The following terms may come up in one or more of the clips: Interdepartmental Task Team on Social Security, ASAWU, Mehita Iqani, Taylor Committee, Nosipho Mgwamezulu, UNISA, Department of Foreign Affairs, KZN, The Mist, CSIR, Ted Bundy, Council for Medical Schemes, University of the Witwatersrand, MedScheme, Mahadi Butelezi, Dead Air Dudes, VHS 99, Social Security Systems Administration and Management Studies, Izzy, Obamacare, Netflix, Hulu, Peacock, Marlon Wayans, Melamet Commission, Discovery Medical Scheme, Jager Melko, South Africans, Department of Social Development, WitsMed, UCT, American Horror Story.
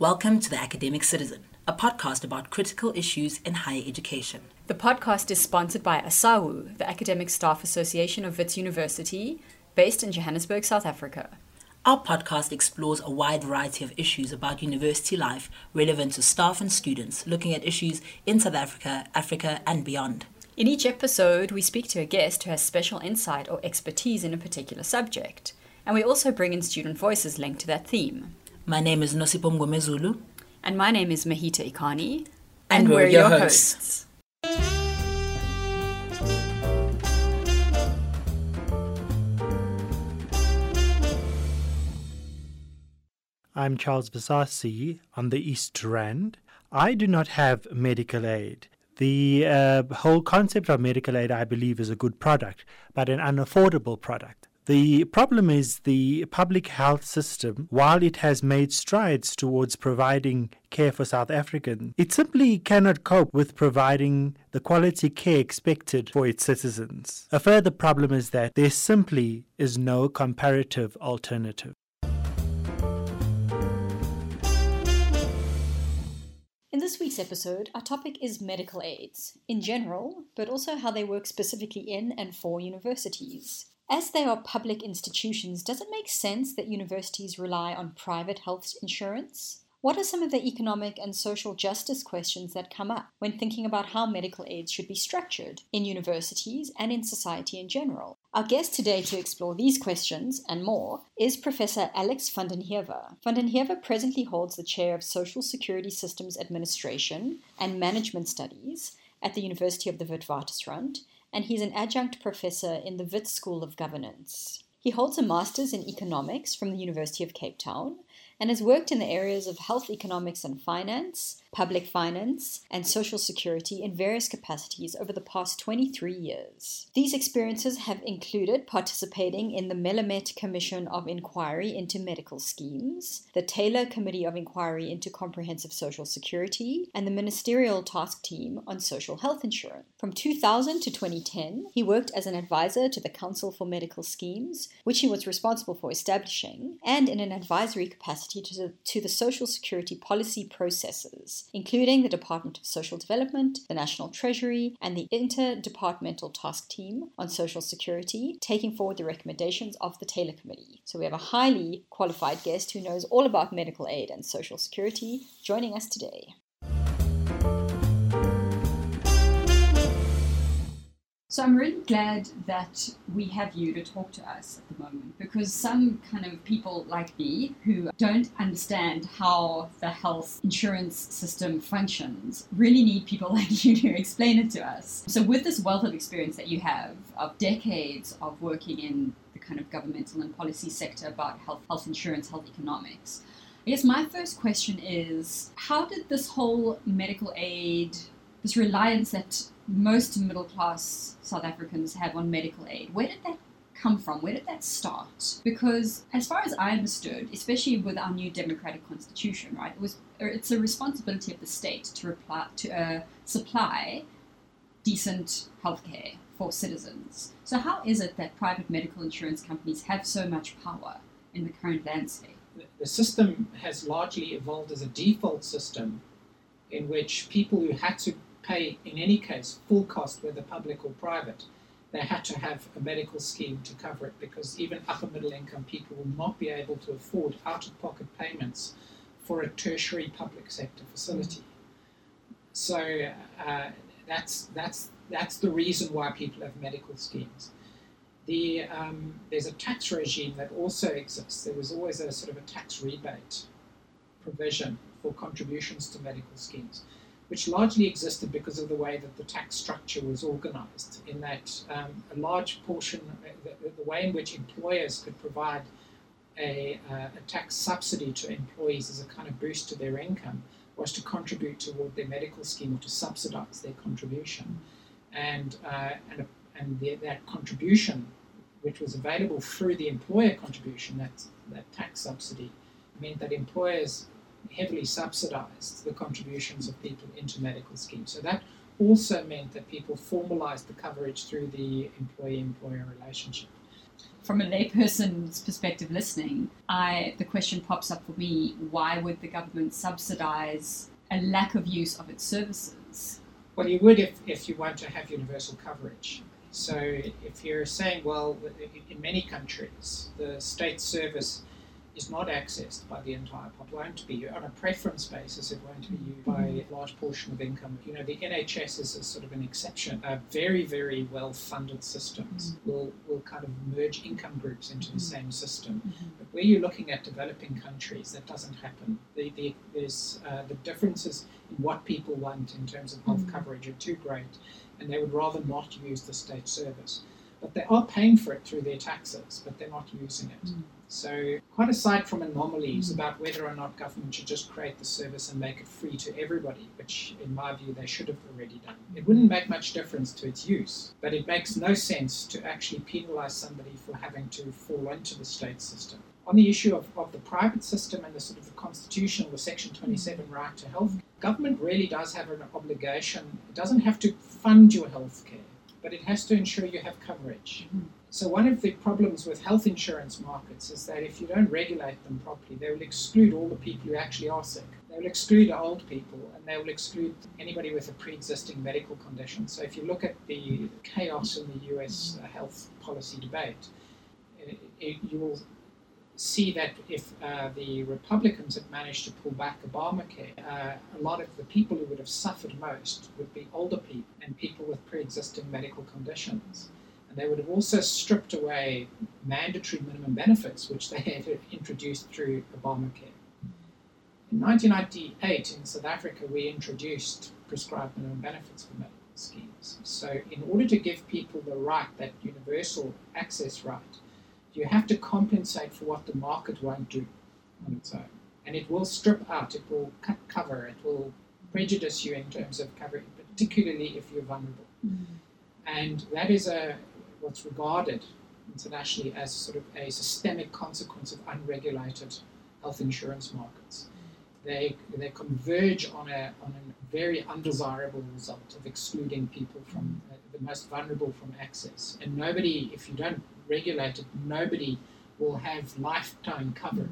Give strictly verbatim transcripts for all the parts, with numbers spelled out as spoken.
Welcome to The Academic Citizen, a podcast about critical issues in higher education. The podcast is sponsored by ASAWU, the Academic Staff Association of Wits University, based in Johannesburg, South Africa. Our podcast explores a wide variety of issues about university life relevant to staff and students, looking at issues in South Africa, Africa, and beyond. In each episode, we speak to a guest who has special insight or expertise in a particular subject, and we also bring in student voices linked to that theme. My name is Nosipho Mgwamezulu. And my name is Mehita Iqani. And, and we're, we're your hosts. hosts. I'm Charles Basasi on the East Rand. I do not have medical aid. The uh, whole concept of medical aid, I believe, is a good product, but an unaffordable product. The problem is the public health system, while it has made strides towards providing care for South Africans, it simply cannot cope with providing the quality care expected for its citizens. A further problem is that there simply is no comparative alternative. In this week's episode, our topic is medical aids, in general, but also how they work specifically in and for universities. As they are public institutions, does it make sense that universities rely on private health insurance? What are some of the economic and social justice questions that come up when thinking about how medical aid should be structured in universities and in society in general? Our guest today to explore these questions and more is Professor Alex van den Heever. Van den Heever presently holds the Chair of Social Security Systems Administration and Management Studies at the University of the Witwatersrand, and he's an adjunct professor in the Wits School of Governance. He holds a master's in economics from the University of Cape Town and has worked in the areas of health economics and finance, public finance, and social security in various capacities over the past twenty-three years. These experiences have included participating in the Melamet Commission of Inquiry into Medical Schemes, the Taylor Committee of Inquiry into Comprehensive Social Security, and the Ministerial Task Team on Social Health Insurance. From two thousand to twenty ten, he worked as an advisor to the Council for Medical Schemes, which he was responsible for establishing, and in an advisory capacity to the, to the social security policy processes, including the Department of Social Development, the National Treasury, and the Interdepartmental Task Team on Social Security, taking forward the recommendations of the Taylor Committee. So we have a highly qualified guest who knows all about medical aid and social security joining us today. So I'm really glad that we have you to talk to us at the moment, because some kind of people like me who don't understand how the health insurance system functions really need people like you to explain it to us. So with this wealth of experience that you have of decades of working in the kind of governmental and policy sector about health, health insurance, health economics, I guess my first question is, how did this whole medical aid, this reliance that most middle-class South Africans have on medical aid, where did that come from? Where did that start? Because as far as I understood, especially with our new democratic constitution, right, it was it's a responsibility of the state to, reply, to uh, supply decent healthcare for citizens. So how is it that private medical insurance companies have so much power in the current landscape? The system has largely evolved as a default system in which people who had to pay, in any case, full cost, whether public or private, they had to have a medical scheme to cover it, because even upper middle income people will not be able to afford out-of-pocket payments for a tertiary public sector facility. Mm-hmm. So uh, that's that's that's the reason why people have medical schemes. The um, there's a tax regime that also exists. There was always a sort of a tax rebate provision for contributions to medical schemes, which largely existed because of the way that the tax structure was organized, in that um, a large portion, the, the way in which employers could provide a, uh, a tax subsidy to employees as a kind of boost to their income was to contribute toward their medical scheme or to subsidize their contribution. And, uh, and, and the, that contribution, which was available through the employer contribution, that, that tax subsidy, meant that employers heavily subsidized the contributions of people into medical schemes. So that also meant that people formalized the coverage through the employee-employer relationship. from a layperson's perspective listening, I, the question pops up for me, why would the government subsidise a lack of use of its services? Well, you would if, if you want to have universal coverage. So if you're saying, well, in many countries, the state service is not accessed by the entire population, won't be on a preference basis, it won't be used by a large portion of income. You know, the N H S is a sort of an exception. Uh, very, very well-funded systems mm-hmm. will, will kind of merge income groups into the same system. Mm-hmm. But where you're looking at developing countries, that doesn't happen. The, the, there's, uh, the differences in what people want in terms of health mm-hmm. coverage are too great, and they would rather not use the state service. But they are paying for it through their taxes, but they're not using it. Mm. So quite aside from anomalies mm. about whether or not government should just create the service and make it free to everybody, which in my view they should have already done, it wouldn't make much difference to its use. But it makes no sense to actually penalise somebody for having to fall into the state system. On the issue of, of the private system and the sort of the constitutional or Section twenty-seven right to health, government really does have an obligation. It doesn't have to fund your health care, but it has to ensure you have coverage. Mm-hmm. So one of the problems with health insurance markets is that if you don't regulate them properly, they will exclude all the people who actually are sick. They will exclude old people, and they will exclude anybody with a pre-existing medical condition. So if you look at the chaos in the U S health policy debate, it, it, you will see that if uh, the Republicans had managed to pull back Obamacare, uh, a lot of the people who would have suffered most would be older people and people with pre-existing medical conditions. And they would have also stripped away mandatory minimum benefits, which they had introduced through Obamacare. In nineteen ninety-eight, in South Africa, we introduced prescribed minimum benefits for medical schemes. So in order to give people the right, that universal access right, you have to compensate for what the market won't do on its own. And it will strip out, it will cut cover, it will prejudice you in terms of covering, particularly if you're vulnerable. Mm-hmm. And that is a, what's regarded internationally as sort of a systemic consequence of unregulated health insurance markets. They they converge on a, on a very undesirable result of excluding people from, uh, the most vulnerable from access. And nobody, if you don't regulate it, nobody will have lifetime cover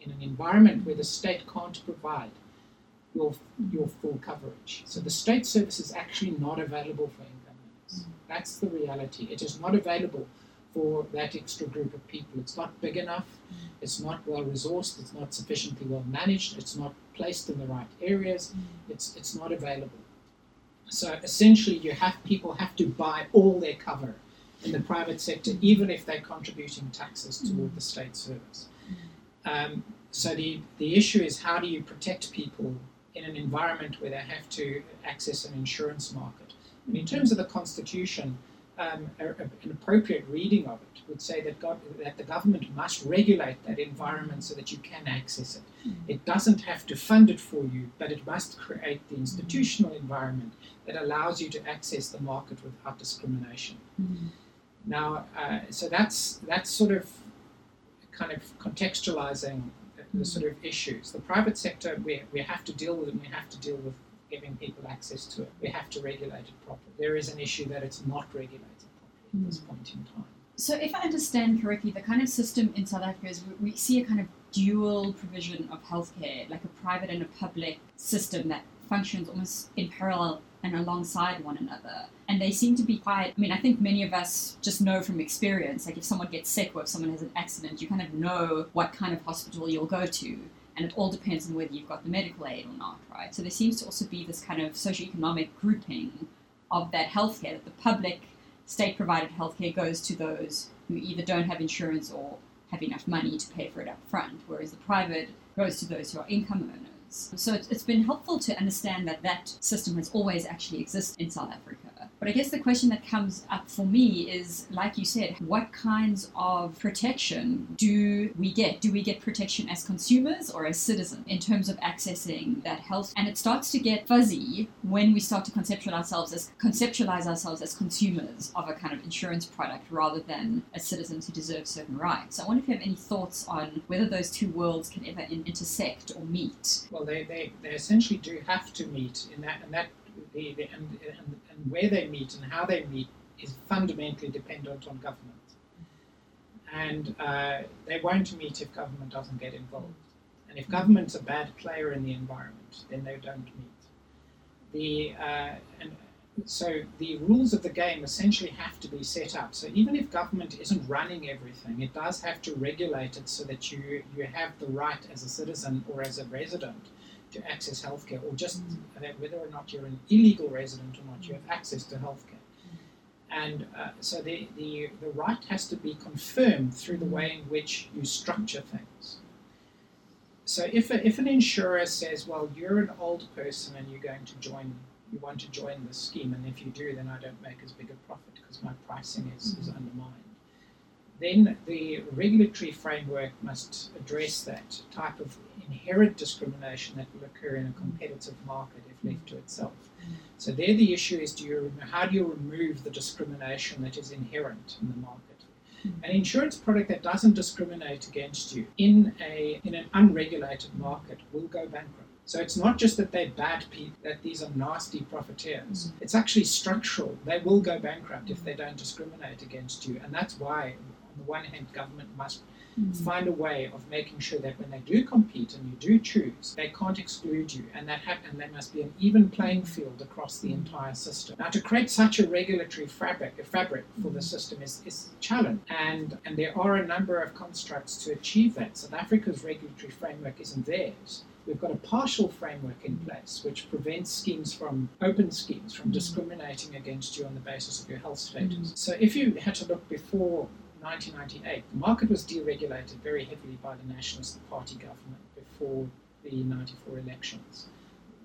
in an environment where the state can't provide your, your full coverage. So the state service is actually not available for income earners. That's the reality. It is not available for that extra group of people. It's not big enough, it's not well resourced, it's not sufficiently well managed, it's not placed in the right areas, it's it's not available. So essentially you have people have to buy all their cover in the private sector, even if they're contributing taxes toward the state service. Um, so the, the issue is, how do you protect people in an environment where they have to access an insurance market? And in terms of the Constitution, Um, a, a, an appropriate reading of it would say that, God, that the government must regulate that environment so that you can access it. Mm-hmm. It doesn't have to fund it for you, but it must create the institutional environment that allows you to access the market without discrimination. Mm-hmm. Now, uh, so that's that's sort of kind of contextualizing the, the sort of issues. The private sector, we we have to deal with, and we have to deal with giving people access to it. We have to regulate it properly. There is an issue that it's not regulated properly at mm. this point in time. So if I understand correctly, the kind of system in South Africa is we, we see a kind of dual provision of healthcare, like a private and a public system that functions almost in parallel and alongside one another. And they seem to be quite, I mean, I think many of us just know from experience, like if someone gets sick or if someone has an accident, you kind of know what kind of hospital you'll go to. And it all depends on whether you've got the medical aid or not, right? So there seems to also be this kind of socioeconomic grouping of that healthcare, that the public, state-provided healthcare goes to those who either don't have insurance or have enough money to pay for it up front, whereas the private goes to those who are income earners. So it's been helpful to understand that that system has always actually existed in South Africa. But I guess the question that comes up for me is, like you said, what kinds of protection do we get? Do we get protection as consumers or as citizens in terms of accessing that health? And it starts to get fuzzy when we start to conceptualize ourselves as, conceptualize ourselves as consumers of a kind of insurance product rather than as citizens who deserve certain rights. So I wonder if you have any thoughts on whether those two worlds can ever in- intersect or meet. Well, they, they, they essentially do have to meet in that, and that The, the, and, and, and where they meet and how they meet is fundamentally dependent on government. and uh, they won't meet if government doesn't get involved. And if government's a bad player in the environment, then they don't meet. The, uh, and so the rules of the game essentially have to be set up. So even if government isn't running everything, it does have to regulate it so that you, you have the right as a citizen or as a resident to access healthcare, or just mm. whether or not you're an illegal resident or not, you have access to healthcare. And uh, so the, the, the right has to be confirmed through the way in which you structure things. So if, a, if an insurer says, well, you're an old person and you're going to join, you want to join this scheme, and if you do, then I don't make as big a profit because my pricing is, mm-hmm. is undermined. Then the regulatory framework must address that type of inherent discrimination that will occur in a competitive market if left to itself. So there the issue is, do you, how do you remove the discrimination that is inherent in the market? An insurance product that doesn't discriminate against you in, a, in an unregulated market will go bankrupt. So it's not just that they're bad people, that these are nasty profiteers. It's actually structural. They will go bankrupt if they don't discriminate against you. And that's why, on the one hand, government must Mm-hmm. find a way of making sure that when they do compete and you do choose, they can't exclude you, and that ha- and there must be an even playing field across the entire system. Now, to create such a regulatory fabric, a fabric for the system is, is a challenge, and, and there are a number of constructs to achieve that. South Africa's regulatory framework isn't theirs. We've got a partial framework in place which prevents schemes from, open schemes, from mm-hmm. discriminating against you on the basis of your health status. Mm-hmm. So if you had to look before nineteen ninety-eight, the market was deregulated very heavily by the Nationalist Party government before the ninety-four elections.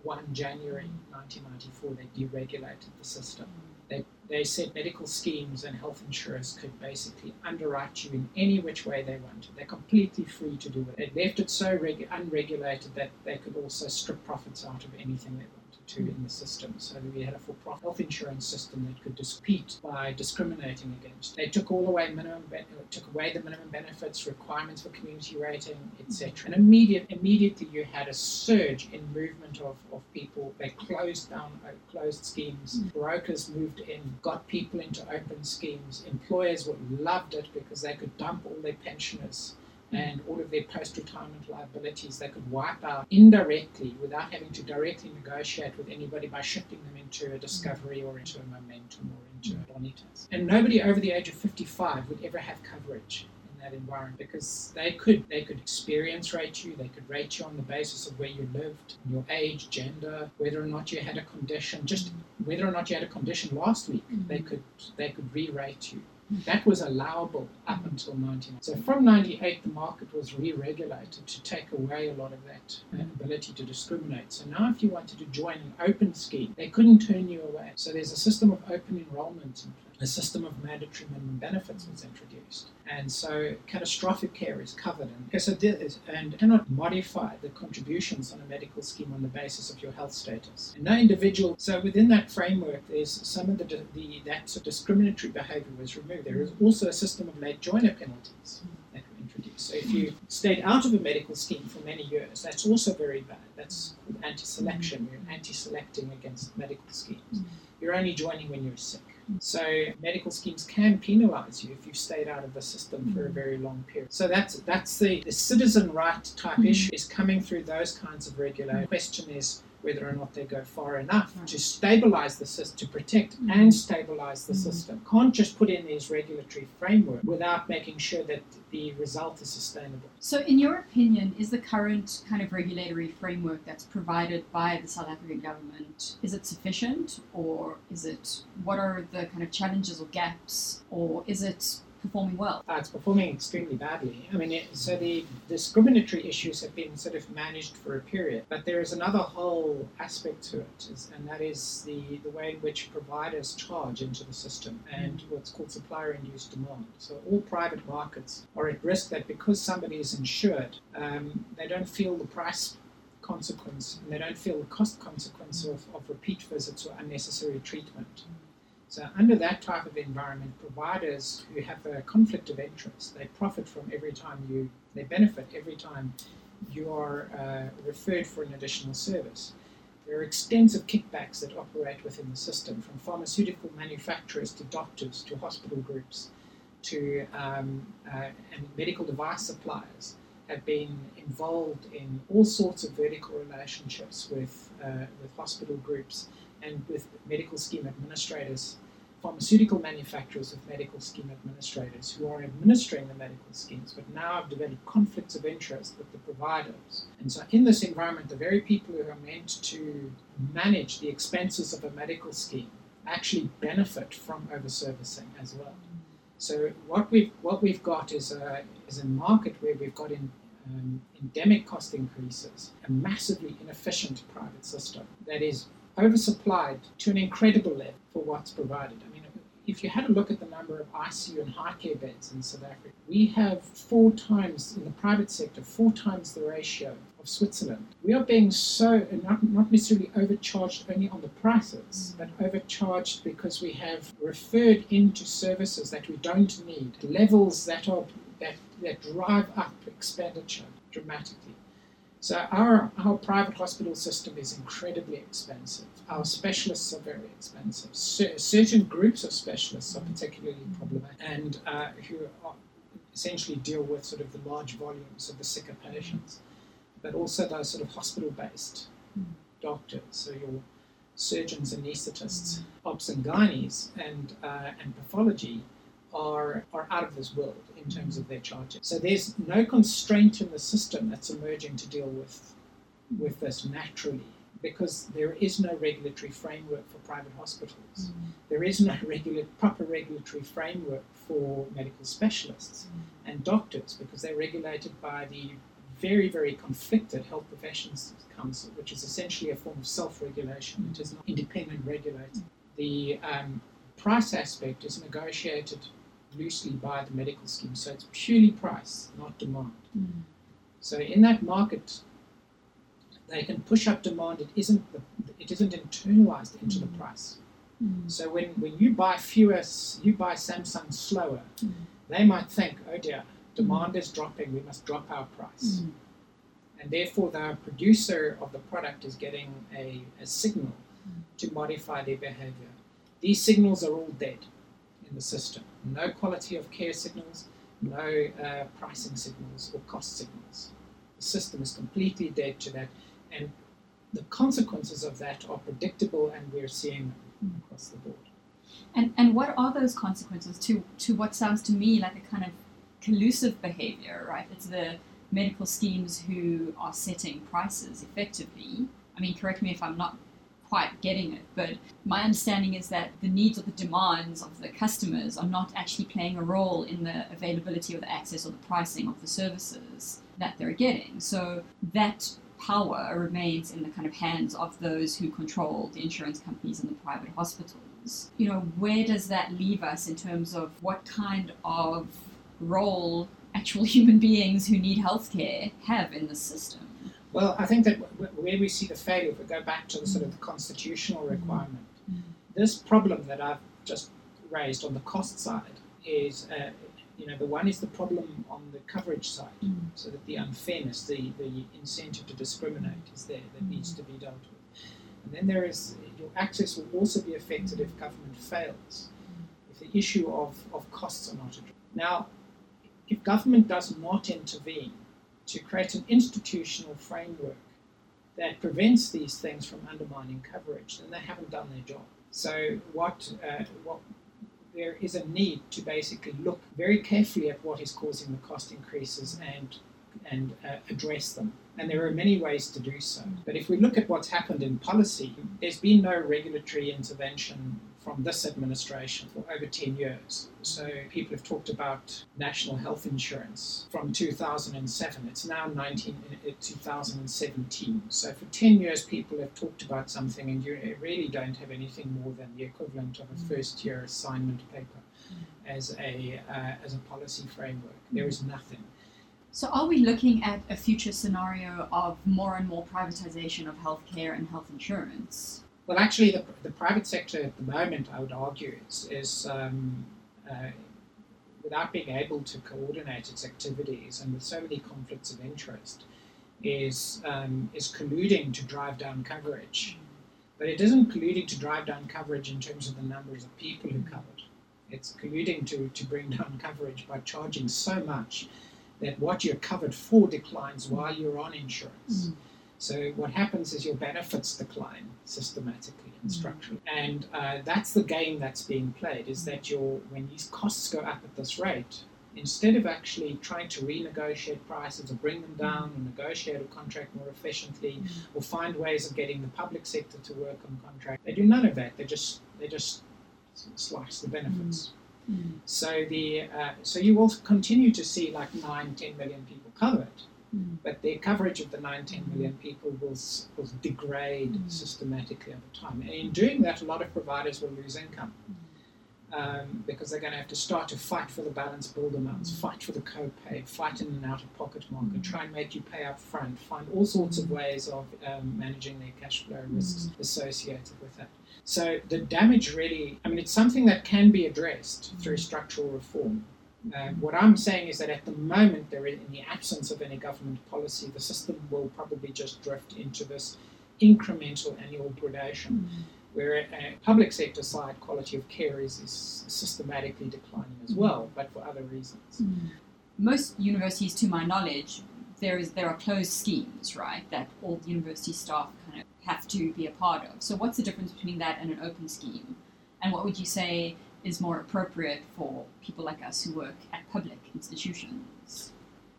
the first of January nineteen ninety-four, they deregulated the system. They, they said medical schemes and health insurers could basically underwrite you in any which way they wanted. They're completely free to do it. They left it so regu- unregulated that they could also strip profits out of anything they wanted to in the system. So we had a for-profit health insurance system that could compete by discriminating against. They took all away minimum, be- took away the minimum benefits, requirements for community rating, et cetera. And immediate, immediately you had a surge in movement of, of people. They closed down closed schemes. Brokers moved in, got people into open schemes. Employers loved it because they could dump all their pensioners and all of their post-retirement liabilities they could wipe out indirectly without having to directly negotiate with anybody by shifting them into a Discovery or into a Momentum or into a Bonitas. And nobody over the age of fifty-five would ever have coverage in that environment because they could they could experience rate you, they could rate you on the basis of where you lived, your age, gender, whether or not you had a condition, just whether or not you had a condition last week, mm-hmm. they could they could re-rate you. That was allowable up until nineteen ninety-eight. So from ninety-eight, the market was re-regulated to take away a lot of that uh, ability to discriminate. So now if you wanted to join an open scheme, they couldn't turn you away. So there's a system of open enrollment in place. A system of mandatory minimum benefits was introduced. And so catastrophic care is covered and, so is, and cannot modify the contributions on a medical scheme on the basis of your health status. And no individual, so within that framework, there's some of the, the that sort of discriminatory behavior was removed. There is also a system of late joiner penalties that were introduced. So if you stayed out of a medical scheme for many years, that's also very bad. That's called anti-selection. You're anti-selecting against medical schemes. You're only joining when you're sick. So medical schemes can penalise you if you've stayed out of the system for a very long period. So that's that's the, the citizen right type mm-hmm. issue is coming through those kinds of regulations. The question is whether or not they go far enough mm-hmm. to stabilise the system, to protect mm-hmm. and stabilise the mm-hmm. system. Can't just put in these regulatory frameworks without making sure that the result is sustainable. So in your opinion, is the current kind of regulatory framework that's provided by the South African government, is it sufficient, or is it, what are the kind of challenges or gaps, or is it performing well? Uh, it's performing extremely badly. I mean, it, so the discriminatory issues have been sort of managed for a period, but there is another whole aspect to it, is, and that is the, the way in which providers charge into the system and what's called supplier-induced demand. So all private markets are at risk that because somebody is insured, um, they don't feel the price consequence, and they don't feel the cost consequence of, of repeat visits or unnecessary treatment. So under that type of environment, providers who have a conflict of interest, they profit from every time you, they benefit every time you are uh, referred for an additional service. There are extensive kickbacks that operate within the system, from pharmaceutical manufacturers to doctors to hospital groups. to um, uh, and medical device suppliers have been involved in all sorts of vertical relationships with, uh, with hospital groups and with medical scheme administrators, pharmaceutical manufacturers with medical scheme administrators who are administering the medical schemes, but now have developed conflicts of interest with the providers. And so in this environment, the very people who are meant to manage the expenses of a medical scheme actually benefit from over-servicing as well. So what we've, what we've got is a, is a market where we've got in, um, endemic cost increases, a massively inefficient private system that is oversupplied to an incredible level for what's provided. I mean, if you had a look at the number of I C U and high care beds in South Africa, we have four times, in the private sector, four times the ratio of Switzerland. We are being so, not, not necessarily overcharged only on the prices, but overcharged because we have referred into services that we don't need, levels that are that, that drive up expenditure dramatically. So our, our private hospital system is incredibly expensive. Our specialists are very expensive. C- certain groups of specialists are particularly problematic and uh, who are, essentially deal with sort of the large volumes of the sicker patients, but also those sort of hospital-based mm-hmm. doctors, so your surgeons, anaesthetists, mm-hmm. obs and gynies, and, uh, and pathology are are out of this world in terms of their charges. So there's no constraint in the system that's emerging to deal with, with this naturally, because there is no regulatory framework for private hospitals. Mm-hmm. There is no regular, proper regulatory framework for medical specialists mm-hmm. and doctors, because they're regulated by the very, very conflicted Health Professions Council, which is essentially a form of self-regulation. It is not independent regulating. The um, price aspect is negotiated loosely by the medical scheme, so it's purely price, not demand. Mm. So in that market, they can push up demand. It isn't the, it isn't internalized into mm. the price. Mm. So when, when you buy fewer, you buy Samsung slower. Mm. They might think, oh dear, demand is dropping, we must drop our price. Mm. And therefore the producer of the product is getting a, a signal mm. to modify their behavior. These signals are all dead in the system. No quality of care signals, no uh, pricing signals or cost signals. The system is completely dead to that. And the consequences of that are predictable, and we're seeing them across the board. And and what are those consequences to, to what sounds to me like a kind of collusive behavior, right? It's the medical schemes who are setting prices effectively. I mean, correct me if I'm not quite getting it, but my understanding is that the needs or the demands of the customers are not actually playing a role in the availability or the access or the pricing of the services that they're getting. So that power remains in the kind of hands of those who control the insurance companies and the private hospitals. You know, where does that leave us in terms of what kind of role actual human beings who need healthcare have in the system? Well, I think that where we see the failure, if we go back to the sort of the constitutional requirement, mm-hmm. this problem that I've just raised on the cost side is, uh, you know, the one is the problem on the coverage side, mm-hmm. so that the unfairness, the, the incentive to discriminate is there, that mm-hmm. needs to be dealt with. And then there is, your access will also be affected if government fails, mm-hmm. if the issue of, of costs are not addressed. Now, if government does not intervene, to create an institutional framework that prevents these things from undermining coverage, then they haven't done their job. So what, uh, what there is a need to basically look very carefully at what is causing the cost increases and, and uh, address them. And there are many ways to do so. But if we look at what's happened in policy, there's been no regulatory intervention from this administration for over ten years. So people have talked about national health insurance from two thousand seven. It's now nineteen, twenty seventeen. So for ten years, people have talked about something, and you really don't have anything more than the equivalent of a first-year assignment paper as a uh, as a policy framework. There is nothing. So are we looking at a future scenario of more and more privatization of healthcare and health insurance? Well, actually, the, the private sector at the moment, I would argue, is, is um, uh, without being able to coordinate its activities and with so many conflicts of interest, is um, is colluding to drive down coverage. But it isn't colluding to drive down coverage in terms of the numbers of people who covered. it's colluding to, to bring down coverage by charging so much that what you're covered for declines while you're on insurance. Mm. So what happens is your benefits decline systematically and structurally. Mm. And uh, that's the game that's being played, is that your when these costs go up at this rate, instead of actually trying to renegotiate prices or bring them down or negotiate a contract more efficiently mm. or find ways of getting the public sector to work on contract, they do none of that. They just they just slice the benefits. Mm. Mm. So the uh, so you will continue to see like nine, ten million people covered, mm. but the coverage of the nine, ten million people will will degrade mm. systematically over time. And in doing that, a lot of providers will lose income. Mm. Um, because they're going to have to start to fight for the balance build amounts, fight for the co-pay, fight in and out of pocket market, try and make you pay up front, find all sorts of ways of um, managing their cash flow risks associated with that. So the damage really, I mean, it's something that can be addressed through structural reform. Uh, what I'm saying is that at the moment, there is, in the absence of any government policy, the system will probably just drift into this incremental annual gradation. Mm-hmm. Where a public sector side quality of care is, is systematically declining as well, but for other reasons. Mm. Most universities, to my knowledge, there is there are closed schemes, right, that all university staff kind of have to be a part of. So what's the difference between that and an open scheme? And what would you say is more appropriate for people like us who work at public institutions?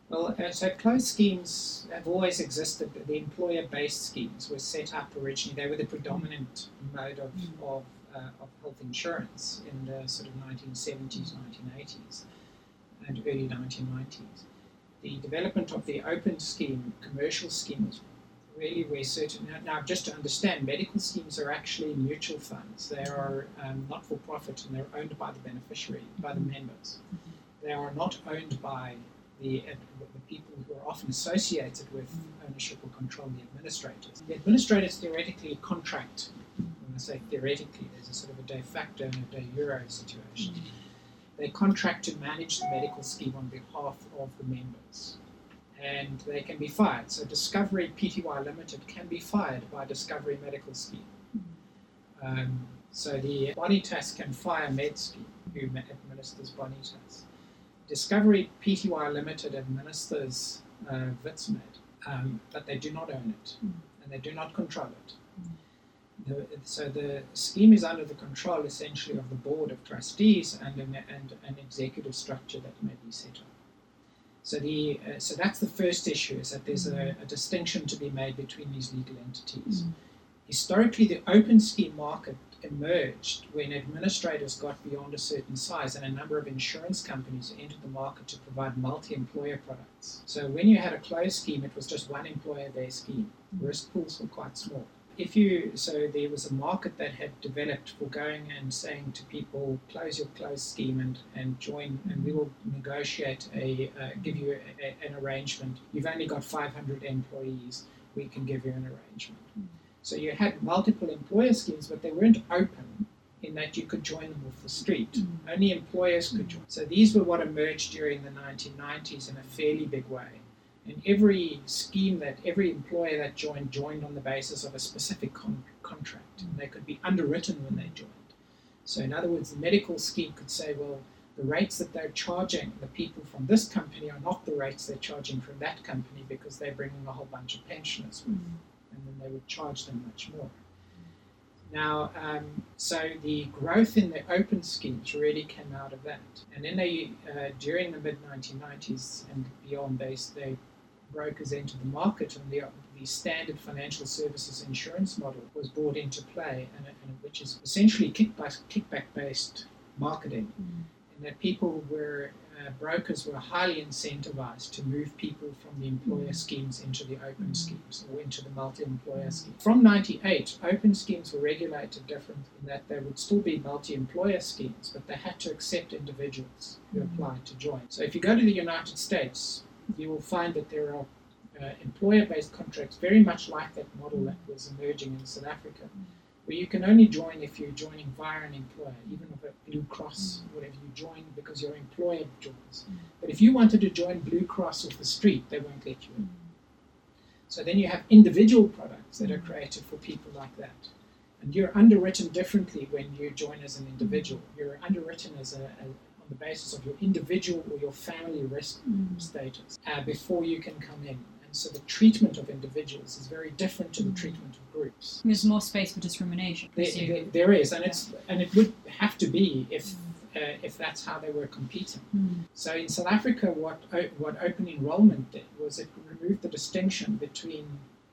Well, uh, so closed schemes have always existed. The employer-based schemes were set up originally. They were the predominant mode of of, uh, of health insurance in the sort of nineteen seventies, nineteen eighties, and early nineteen nineties. The development of the open scheme, commercial schemes, really where certain... Now, just to understand, medical schemes are actually mutual funds. They are um, not-for-profit, and they're owned by the beneficiary, by the members. They are not owned by... The, the people who are often associated with ownership or control, the administrators. The administrators theoretically contract, when I say theoretically, there's a sort of a de facto and a de jure situation. They contract to manage the medical scheme on behalf of the members, and they can be fired. So Discovery Pty Limited can be fired by Discovery Medical Scheme. Um, so the Bonitas can fire MedScheme, who administers Bonitas. Discovery Pty Limited administers uh, WitsMed, um, but they do not own it, mm. and they do not control it. Mm. The, so the scheme is under the control, essentially, of the board of trustees and an, and an executive structure that may be set up. So the uh, so that's the first issue, is that there's a, a distinction to be made between these legal entities. Mm. Historically, the open scheme market emerged when administrators got beyond a certain size and a number of insurance companies entered the market to provide multi-employer products. So when you had a closed scheme, it was just one employer-based scheme. Mm-hmm. Risk pools were quite small. If you So there was a market that had developed for going and saying to people, close your closed scheme and, and join, and we will negotiate, a uh, give you a, a, an arrangement. You've only got five hundred employees, we can give you an arrangement. Mm-hmm. So you had multiple employer schemes, but they weren't open in that you could join them off the street. Mm-hmm. Only employers could join. So these were what emerged during the nineteen nineties in a fairly big way. And every scheme that, every employer that joined, joined on the basis of a specific con- contract. Mm-hmm. And they could be underwritten when they joined. So in other words, the medical scheme could say, well, the rates that they're charging the people from this company are not the rates they're charging from that company because they're bringing a whole bunch of pensioners with. Mm-hmm. And then they would charge them much more. Now, um, so the growth in the open schemes really came out of that. And then they, uh, during the mid nineteen nineties and beyond, they, they brokers entered the market, and the, the standard financial services insurance model was brought into play, and, and which is essentially kickback, kickback-based marketing. Mm. And that people were, uh, brokers were highly incentivized to move people from the employer schemes into the open schemes or into the multi-employer schemes. From ninety-eight, open schemes were regulated differently in that they would still be multi-employer schemes, but they had to accept individuals who applied to join. So if you go to the United States, you will find that there are uh, employer-based contracts very much like that model that was emerging in South Africa, where you can only join if you're joining via an employer, even if it's Blue Cross, mm. whatever you join, because your employer joins. Mm. But if you wanted to join Blue Cross off the street, they won't let you in. Mm. So then you have individual products that are created for people like that. And you're underwritten differently when you join as an individual. You're underwritten as a, a on the basis of your individual or your family risk mm. status uh, before you can come in. And so the treatment of individuals is very different to the treatment of groups. There's more space for discrimination. There, so there, there is, and yeah. it's and it would have to be if mm. uh, if that's how they were competing. Mm. So in South Africa, what what open enrollment did was it removed the distinction between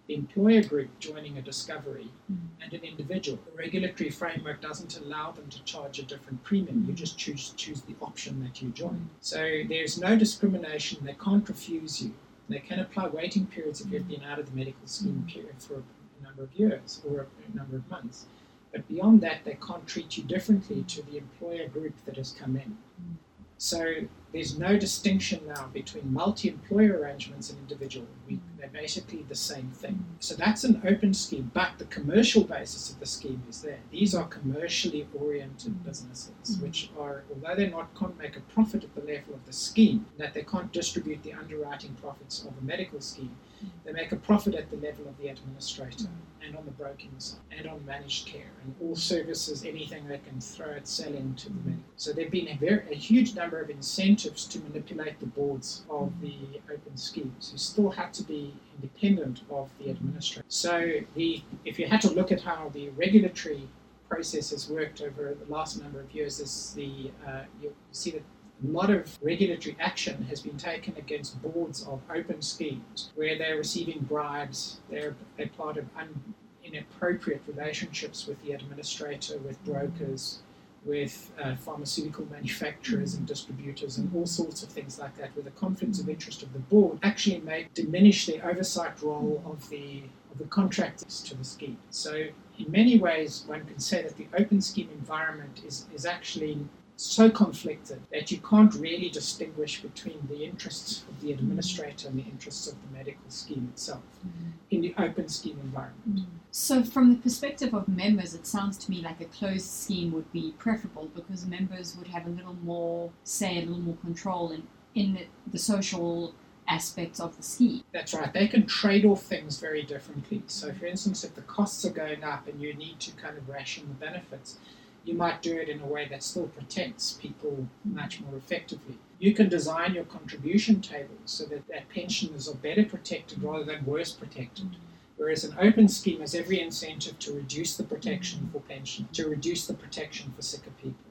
the employer group joining a discovery mm. and an individual. The regulatory framework doesn't allow them to charge a different premium. Mm. You just choose choose the option that you join. Mm. So there's no discrimination. They can't refuse you. They can apply waiting periods if you've been out of the medical scheme mm. period for a number of years or a number of months. But beyond that, they can't treat you differently to the employer group that has come in. Mm. So there's no distinction now between multi-employer arrangements and individual. We, they're basically the same thing. So that's an open scheme, but the commercial basis of the scheme is there. These are commercially oriented businesses, which are, although they not can't make a profit at the level of the scheme, that they can't distribute the underwriting profits of a medical scheme, they make a profit at the level of the administrator and on the broking side and on managed care and all services, anything they can throw at selling to the medical. So there have been a, very, a huge number of incentives to manipulate the boards of the open schemes who still had to be independent of the administrator. So the, if you had to look at how the regulatory process has worked over the last number of years, is the uh, you'll see that a lot of regulatory action has been taken against boards of open schemes where they're receiving bribes, they're, they're part of un, inappropriate relationships with the administrator, with brokers, with uh, pharmaceutical manufacturers and distributors and all sorts of things like that, where the conflicts of interest of the board actually may diminish the oversight role of the, of the contractors to the scheme. So in many ways, one can say that the open scheme environment is, is actually so conflicted that you can't really distinguish between the interests of the administrator and the interests of the medical scheme itself mm-hmm. in the open scheme environment. Mm-hmm. So from the perspective of members, it sounds to me like a closed scheme would be preferable because members would have a little more say, a little more control in, in the, the social aspects of the scheme. That's right. They can trade off things very differently. So for instance, if the costs are going up and you need to kind of ration the benefits, you might do it in a way that still protects people much more effectively. You can design your contribution tables so that, that pensioners are better protected rather than worse protected. Whereas an open scheme has every incentive to reduce the protection for pensioners, to reduce the protection for sicker people.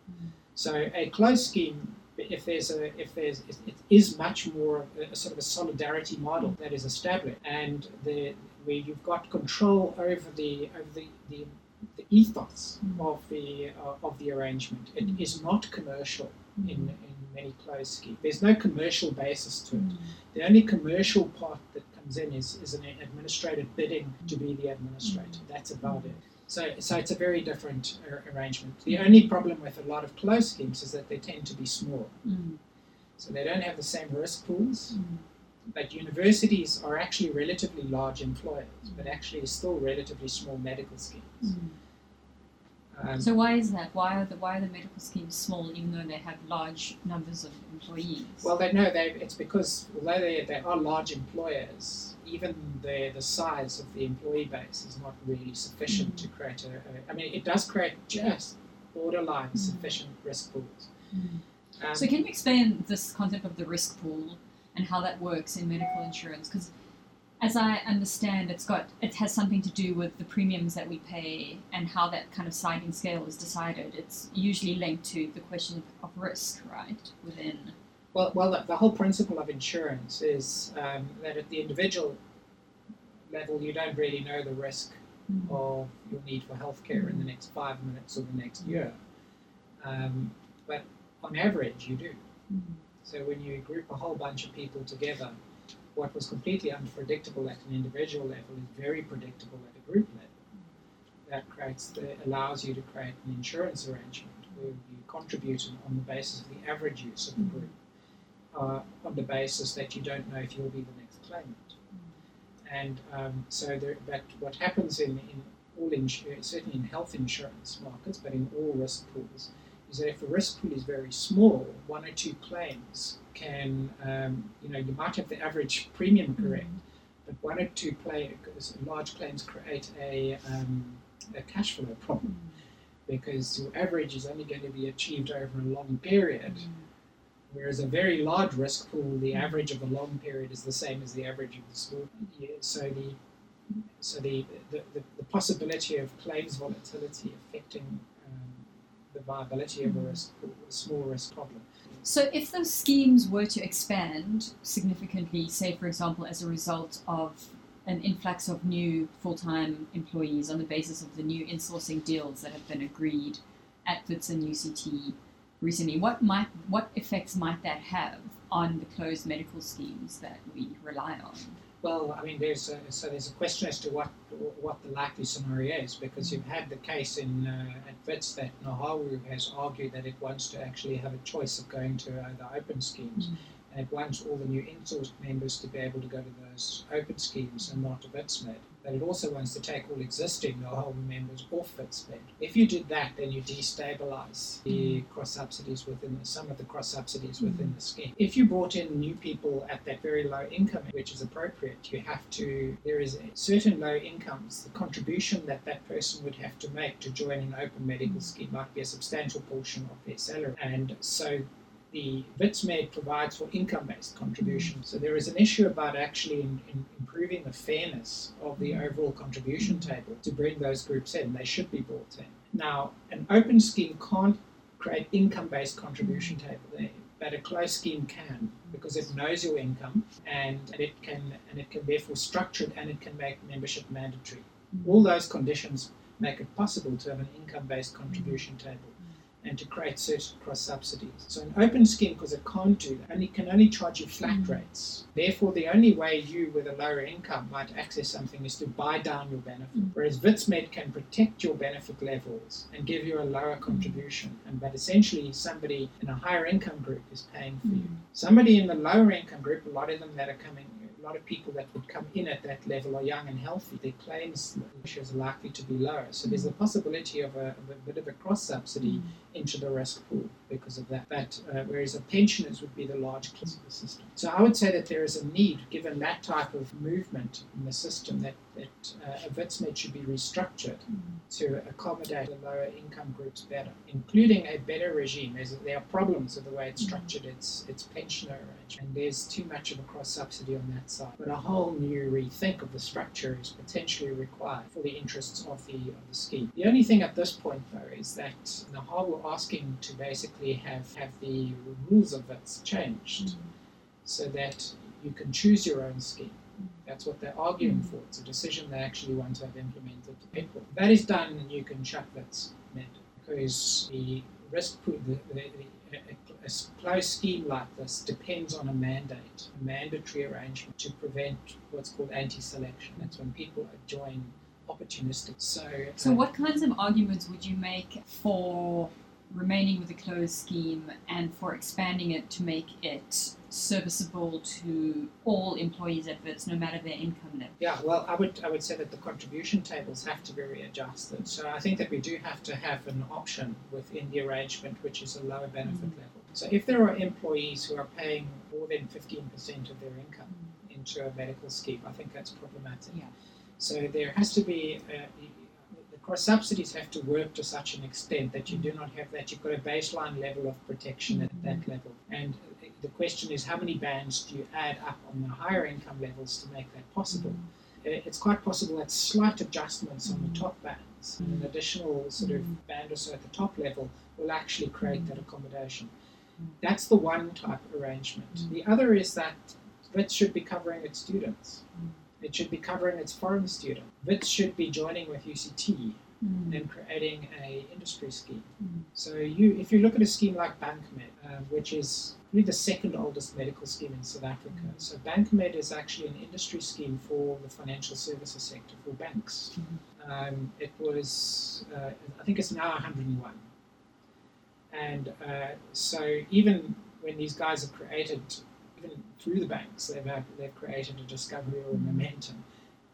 So a closed scheme, if there's a, if there's, it is much more a, a sort of a solidarity model that is established, and the where you've got control over the over the, the the ethos mm. of the uh, of the arrangement. It mm. is not commercial mm. in, in many closed schemes. There's no commercial basis to it. Mm. The only commercial part that comes in is, is an administrative bidding to be the administrator. Mm. That's about it. So, so it's a very different uh, arrangement. The only problem with a lot of closed schemes is that they tend to be small. Mm. So they don't have the same risk pools. Mm. But universities are actually relatively large employers, but actually still relatively small medical schemes. Mm. Um, so why is that? Why are the why are the medical schemes small, even though they have large numbers of employees? Well, they no, they it's because although they they are large employers, even the the size of the employee base is not really sufficient mm. to create a, a. I mean, it does create just borderline mm. sufficient risk pools. Mm. Um, so can you explain this concept of the risk pool and how that works in medical insurance? Because as I understand, it's got it has something to do with the premiums that we pay and how that kind of sliding scale is decided. It's usually linked to the question of risk, right? Within well, well, the, the whole principle of insurance is um, that at the individual level, you don't really know the risk mm-hmm. of your need for healthcare mm-hmm. in the next five minutes or the next year, um, but on average, you do. Mm-hmm. So when you group a whole bunch of people together, what was completely unpredictable at an individual level is very predictable at a group level. That creates the, allows you to create an insurance arrangement where you contribute on the basis of the average use of the group, uh, on the basis that you don't know if you'll be the next claimant. And um, so there, but what happens in, in all insurance, certainly in health insurance markets, but in all risk pools, is that if the risk pool is very small, one or two claims can, um, you know, you might have the average premium correct, but one or two play, large claims create a, um, a cash flow problem, because your average is only going to be achieved over a long period, whereas a very large risk pool, the average of a long period is the same as the average of the small period. So the so the the, the, the possibility of claims volatility affecting um, the viability of a, risk pool, a small risk problem. So if those schemes were to expand significantly, say for example as a result of an influx of new full-time employees on the basis of the new insourcing deals that have been agreed at Wits and U C T recently, what might what effects might that have on the closed medical schemes that we rely on? Well, I mean, there's a, so there's a question as to what what the likely scenario is, because you've had the case in uh, at Wits that NEHAWU has argued that it wants to actually have a choice of going to uh, the open schemes. Mm. And it wants all the new insourced members to be able to go to those open schemes and not to WitsMed. But it also wants to take all existing NEHAWU members off WitsMed. If you did that, then you destabilise the cross-subsidies within the, some of the cross-subsidies within the scheme. If you brought in new people at that very low income, which is appropriate, you have to, there is a certain low incomes, the contribution that that person would have to make to join an open medical scheme might be a substantial portion of their salary. And so the WitsMed provides for income-based contributions. So there is an issue about actually in, in improving the fairness of the overall contribution table to bring those groups in. They should be brought in. Now, an open scheme can't create income-based contribution table there, but a closed scheme can, because it knows your income and, and it can and it can therefore structure it, and it can make membership mandatory. All those conditions make it possible to have an income-based contribution table and to create certain cross-subsidies. So an open scheme, because it can't do that, and it can only charge you flat rates. Therefore, the only way you, with a lower income, might access something is to buy down your benefit. Whereas WitsMed can protect your benefit levels and give you a lower contribution, and but essentially somebody in a higher income group is paying for you. Somebody in the lower income group, a lot of them that are coming, a lot of people that would come in at that level are young and healthy. Their claims issues are likely to be lower. So there's the possibility of a, of a bit of a cross-subsidy into the risk pool because of that. But uh, whereas the pensioners would be the large class of the system. So I would say that there is a need, given that type of movement in the system, that, that uh, a WitsMed should be restructured to accommodate the lower income groups better, including a better regime. There's, there are problems with the way it's structured, its, its pensioner arrangement, and there's too much of a cross-subsidy on that side. But a whole new rethink of the structure is potentially required for the interests of the, of the scheme. The only thing at this point, though, is that NEHAWU asking to basically have, have the rules of WITS changed mm-hmm. so that you can choose your own scheme. That's what they're arguing for. It's a decision they actually want to have implemented to people. If that is done, then you can shut WITSMed, because the risk pool, the, the, the, a, a closed scheme like this depends on a mandate, a mandatory arrangement to prevent what's called anti-selection. That's when people join opportunistic. So, so what kinds of arguments would you make for remaining with the closed scheme and for expanding it to make it serviceable to all employees at Wits, no matter their income level? Yeah, well, I would I would say that the contribution tables have to be readjusted. So I think that we do have to have an option within the arrangement, which is a lower benefit mm-hmm. level. So if there are employees who are paying more than fifteen percent of their income mm-hmm. into a medical scheme, I think that's problematic. Yeah. So there has to be a, cross-subsidies have to work to such an extent that you do not have that. You've got a baseline level of protection at that level. And the question is, how many bands do you add up on the higher income levels to make that possible? It's quite possible that slight adjustments on the top bands, an additional sort of band or so at the top level, will actually create that accommodation. That's the one type of arrangement. The other is that that should be covering its students. It should be covering its foreign student. WITS should be joining with U C T mm. and creating a industry scheme. Mm. So you, if you look at a scheme like BankMed, uh, which is probably the second oldest medical scheme in South Africa. Mm. So BankMed is actually an industry scheme for the financial services sector, for banks. Mm. Um, it was, uh, I think it's now one hundred and one. And uh, so even when these guys are created, even through the banks, they've, had, they've created a Discovery or a Momentum.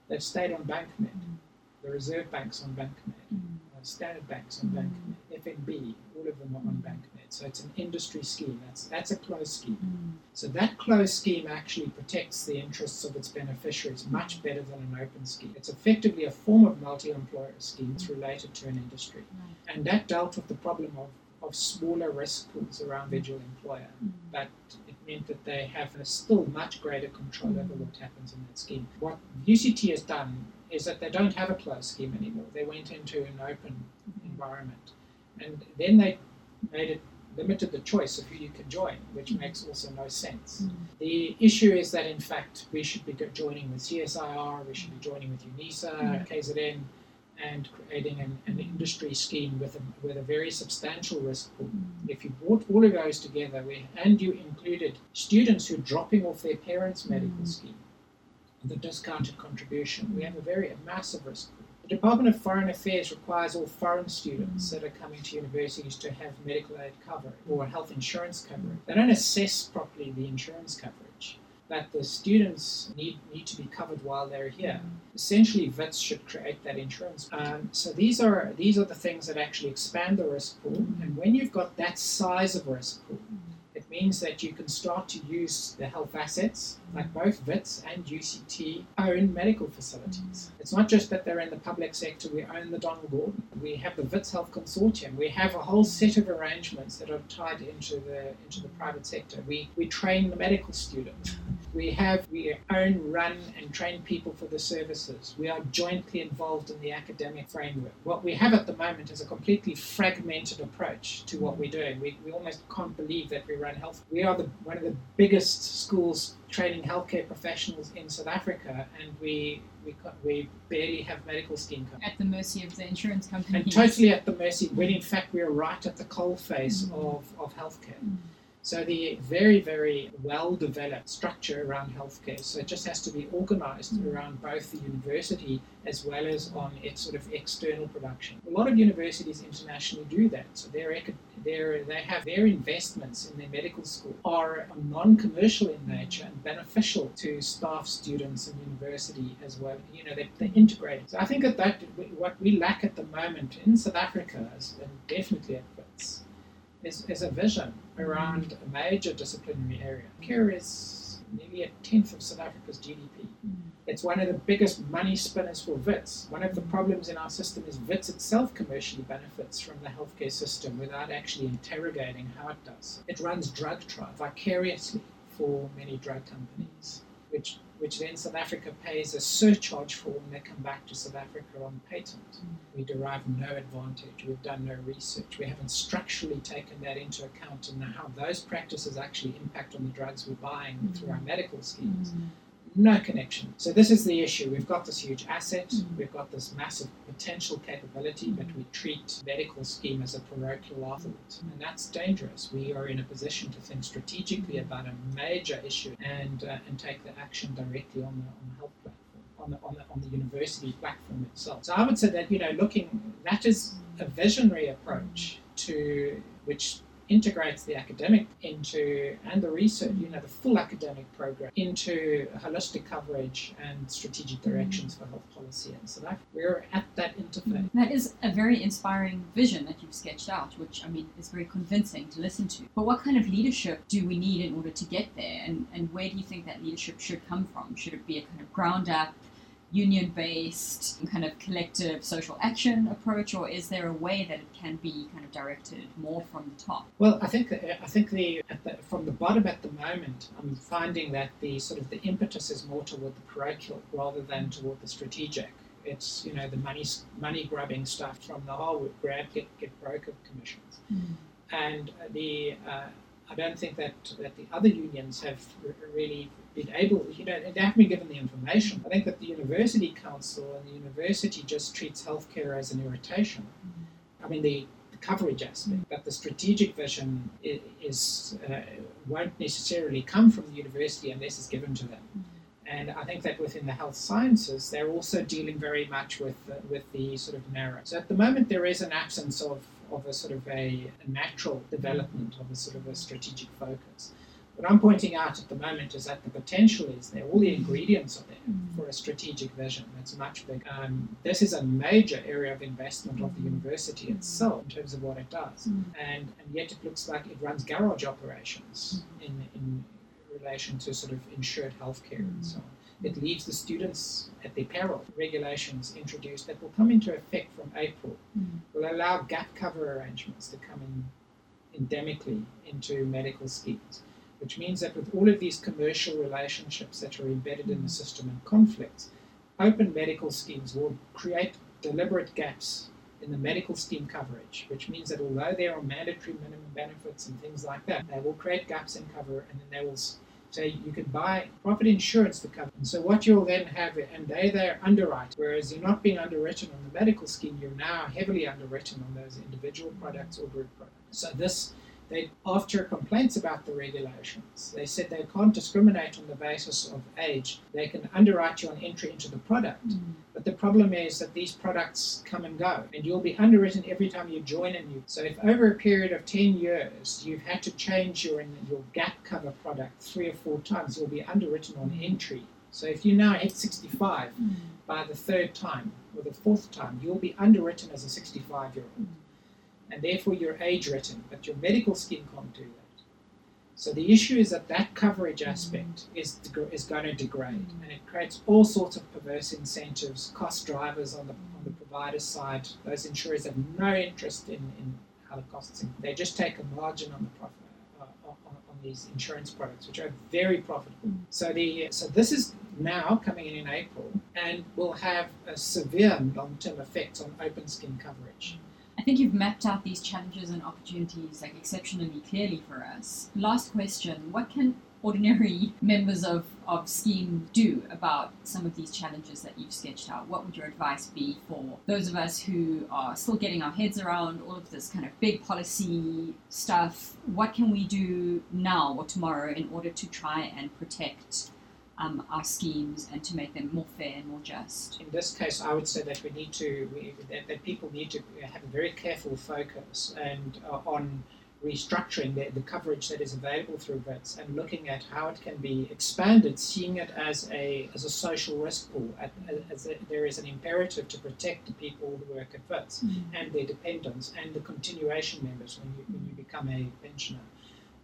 They've stayed on BankMed. Mm. The Reserve Bank's on BankMed. Mm. The Standard Bank's on mm. BankMed. F N B, all of them are on BankMed. made. So it's an industry scheme. That's, that's a closed scheme. Mm. So that closed scheme actually protects the interests of its beneficiaries much better than an open scheme. It's effectively a form of multi-employer scheme. It's related to an industry. Right. And that dealt with the problem of of smaller risk pools around individual employer, mm. but it meant that they have a still much greater control mm. over what happens in that scheme. What U C T has done is that they don't have a closed scheme anymore. They went into an open mm. environment, and then they made it limited the choice of who you can join, which mm. makes also no sense. Mm. The issue is that in fact we should be joining with C S I R, we should be joining with UNISA, mm. K Z N, and creating an, an industry scheme with a, with a very substantial risk pool. Mm. If you brought all of those together where, and you included students who are dropping off their parents' medical mm. scheme, the discounted contribution, we have a very a massive risk pool. The Department of Foreign Affairs requires all foreign students mm. that are coming to universities to have medical aid coverage or health insurance coverage. They don't assess properly the insurance coverage, that the students need, need to be covered while they're here. Mm. Essentially, Wits should create that insurance. Um, so these are these are the things that actually expand the risk pool. Mm. And when you've got that size of risk pool, mm. it means that you can start to use the health assets, mm. like both Wits and U C T own medical facilities. Mm. It's not just that they're in the public sector, we own the Donald Gordon. We have the Wits Health Consortium. We have a whole set of arrangements that are tied into the into the private sector. We we train the medical student. We have, we own, run and train people for the services. We are jointly involved in the academic framework. What we have at the moment is a completely fragmented approach to what we're doing. We, we almost can't believe that we run health. We are the, one of the biggest schools training healthcare professionals in South Africa, and we we, we barely have medical scheme coverage. At the mercy of the insurance company. And totally at the mercy, when in fact we are right at the coalface mm-hmm. of, of healthcare. Mm-hmm. So the very, very well-developed structure around healthcare, so it just has to be organised mm. around both the university as well as on its sort of external production. A lot of universities internationally do that. So their, their, they have their investments in their medical school are non-commercial in nature and beneficial to staff, students, and university as well. You know, they, they're integrated. So I think that, that what we lack at the moment in South Africa, is, and definitely at Wits, Is, is a vision around a major disciplinary area. Care is nearly a tenth of South Africa's G D P. Mm. It's one of the biggest money spinners for Wits. One of the problems in our system is Wits itself commercially benefits from the healthcare system without actually interrogating how it does. It runs drug trials vicariously for many drug companies, which which then South Africa pays a surcharge for when they come back to South Africa on patent. Mm. We derive no advantage. We've done no research. We haven't structurally taken that into account and in how those practices actually impact on the drugs we're buying mm. through our medical schemes. Mm. No connection. So this is the issue. We've got this huge asset. Mm. We've got this massive potential capability, but we treat medical scheme as a parochial afterwards. Mm. And that's dangerous. We are in a position to think strategically about a major issue and uh, and take the action directly on the, on the health plan. On the, on the on the university platform itself. So I would say that, you know, looking, that is a visionary approach to which integrates the academic into and the research, you know, the full academic program into holistic coverage and strategic directions for health policy and so that. We're at that interface. That is a very inspiring vision that you've sketched out, which I mean is very convincing to listen to. But what kind of leadership do we need in order to get there? And and where do you think that leadership should come from? Should it be a kind of ground up, union-based kind of collective social action approach, or is there a way that it can be kind of directed more from the top? Well, I think I think the, at the from the bottom at the moment, I'm finding that the sort of the impetus is more toward the parochial rather than toward the strategic. It's, you know, the money money grabbing stuff from the whole grab get get broke of commissions, mm. and the uh, I don't think that that the other unions have really been able, you know, they haven't been given the information. I think that the University Council and the university just treats healthcare as an irritation. Mm-hmm. I mean, the, the coverage aspect, mm-hmm. but the strategic vision is, is uh, won't necessarily come from the university unless it's given to them. Mm-hmm. And I think that within the health sciences, they're also dealing very much with uh, with the sort of narrow. So at the moment, there is an absence of, of a sort of a, a natural development of a sort of a strategic focus. What I'm pointing out at the moment is that the potential is there, all the ingredients are there for a strategic vision that's much bigger. Um, this is a major area of investment of the university itself in terms of what it does. Mm. And, and yet it looks like it runs garage operations in, in relation to sort of insured healthcare mm. and so on. It leaves the students at their peril. Regulations introduced that will come into effect from April mm. will allow gap cover arrangements to come in endemically into medical schemes, which means that with all of these commercial relationships that are embedded in the system and conflicts, open medical schemes will create deliberate gaps in the medical scheme coverage, which means that although there are mandatory minimum benefits and things like that, they will create gaps in cover, and then they will say you can buy profit insurance to cover. And so what you'll then have, and they they're underwrite, whereas you're not being underwritten on the medical scheme, you're now heavily underwritten on those individual products or group products. So this, they, after complaints about the regulations, they said they can't discriminate on the basis of age. They can underwrite you on entry into the product. Mm-hmm. But the problem is that these products come and go, and you'll be underwritten every time you join a new. So if over a period of ten years, you've had to change your, your gap cover product three or four times, you'll be underwritten on entry. So if you now hit sixty-five mm-hmm. by the third time or the fourth time, you'll be underwritten as a sixty-five-year-old. Mm-hmm. And therefore you're age written, but your medical scheme can't do that. So the issue is that that coverage aspect mm. is deg- is going to degrade, mm. and it creates all sorts of perverse incentives, cost drivers on the on the provider side. Those insurers have no interest in, in how the costs. They just take a margin on the profit uh, on, on these insurance products, which are very profitable. Mm. So the so this is now coming in in April, and will have a severe long-term effect on open scheme coverage. I think you've mapped out these challenges and opportunities like exceptionally clearly for us. Last question, what can ordinary members of, of scheme do about some of these challenges that you've sketched out? What would your advice be for those of us who are still getting our heads around all of this kind of big policy stuff? What can we do now or tomorrow in order to try and protect Um, our schemes and to make them more fair and more just? In this case, I would say that we need to we, that, that people need to have a very careful focus and uh, on restructuring the, the coverage that is available through Wits and looking at how it can be expanded, seeing it as a as a social risk pool, as, as a, there is an imperative to protect the people who work at Wits mm-hmm. and their dependents and the continuation members when you when you become a pensioner,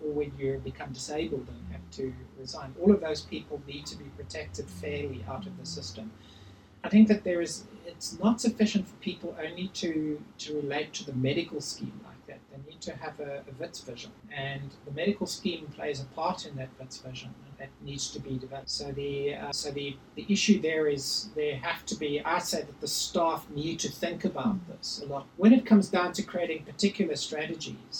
or when you become disabled and have to resign. All of those people need to be protected fairly out of the system. I think that there is, it's not sufficient for people only to, to relate to the medical scheme like that. They need to have a, a Wits vision. And the medical scheme plays a part in that Wits vision that needs to be developed. So the uh, so the, the issue there is there have to be, I say that the staff need to think about this a lot. When it comes down to creating particular strategies,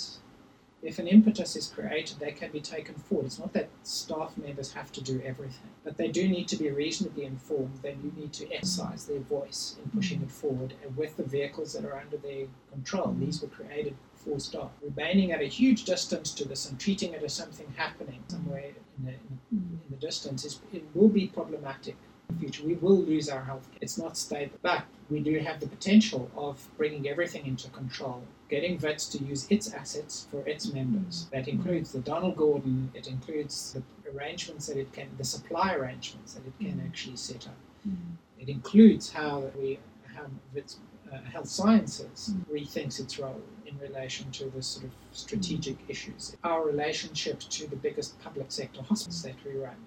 if an impetus is created, they can be taken forward. It's not that staff members have to do everything, but they do need to be reasonably informed. They do need to exercise their voice in pushing it forward and with the vehicles that are under their control. These were created for staff. Remaining at a huge distance to this and treating it as something happening somewhere in the, in the distance, is, it will be problematic. Future, we will lose our health. It's not stable, but we do have the potential of bringing everything into control, getting Wits to use its assets for its members. That includes the Donald Gordon, it includes the arrangements that it can, the supply arrangements that it can actually set up. Mm-hmm. It includes how we, how Wits uh, Health Sciences mm-hmm. rethinks its role in relation to the sort of strategic mm-hmm. issues. Our relationship to the biggest public sector hospitals that we run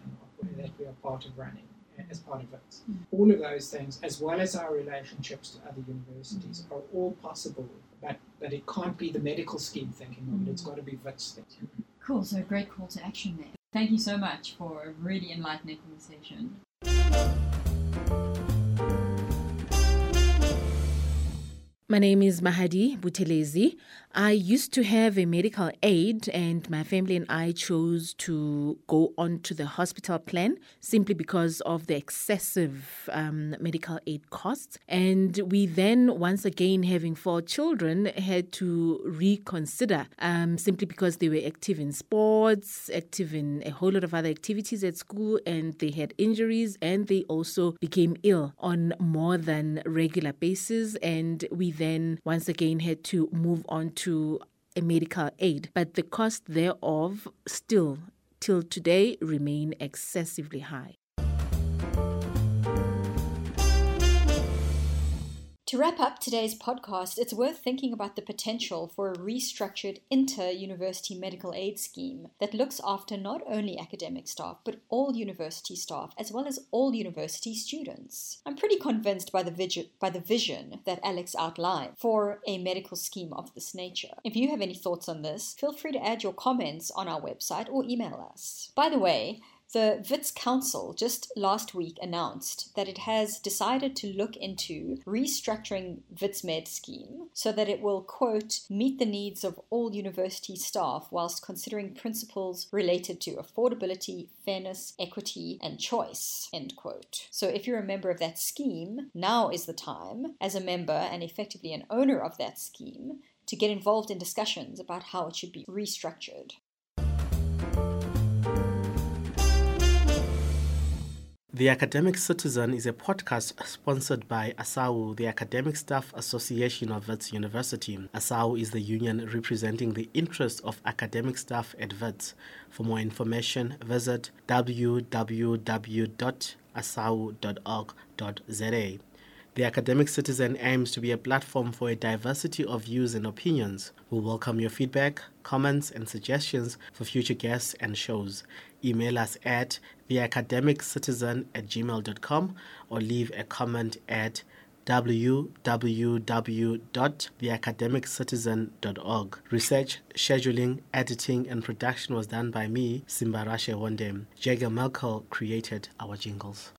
and that we are part of running. As part of Wits. Mm. All of those things, as well as our relationships to other universities, mm. are all possible, but, but it can't be the medical scheme thinking of it, it's got to be Wits thinking. Cool, so a great call to action there. Thank you so much for a really enlightening conversation. My name is Mahadi Butelezi. I used to have a medical aid and my family and I chose to go on to the hospital plan simply because of the excessive um, medical aid costs. And we then, once again, having four children, had to reconsider um, simply because they were active in sports, active in a whole lot of other activities at school, and they had injuries and they also became ill on more than regular basis. And we then then once again had to move on to a medical aid, but the cost thereof still till today remain excessively high. To wrap up today's podcast, it's worth thinking about the potential for a restructured inter-university medical aid scheme that looks after not only academic staff, but all university staff, as well as all university students. I'm pretty convinced by the, vig- by the vision that Alex outlined for a medical scheme of this nature. If you have any thoughts on this, feel free to add your comments on our website or email us. By the way, the Wits Council just last week announced that it has decided to look into restructuring WitsMed scheme so that it will, quote, meet the needs of all university staff whilst considering principles related to affordability, fairness, equity, and choice, end quote. So if you're a member of that scheme, now is the time, as a member and effectively an owner of that scheme, to get involved in discussions about how it should be restructured. The Academic Citizen is a podcast sponsored by A S A W U, the Academic Staff Association of Wits University. A S A W U is the union representing the interests of academic staff at Wits. For more information, visit w w w dot a s a w u dot org dot z a. The Academic Citizen aims to be a platform for a diversity of views and opinions. We welcome your feedback, comments, and suggestions for future guests and shows. Email us at the academic citizen at gmail dot com or leave a comment at w w w dot the academic citizen dot org. Research, scheduling, editing, and production was done by me, Simbarashe Wondem. Jager Melko created our jingles.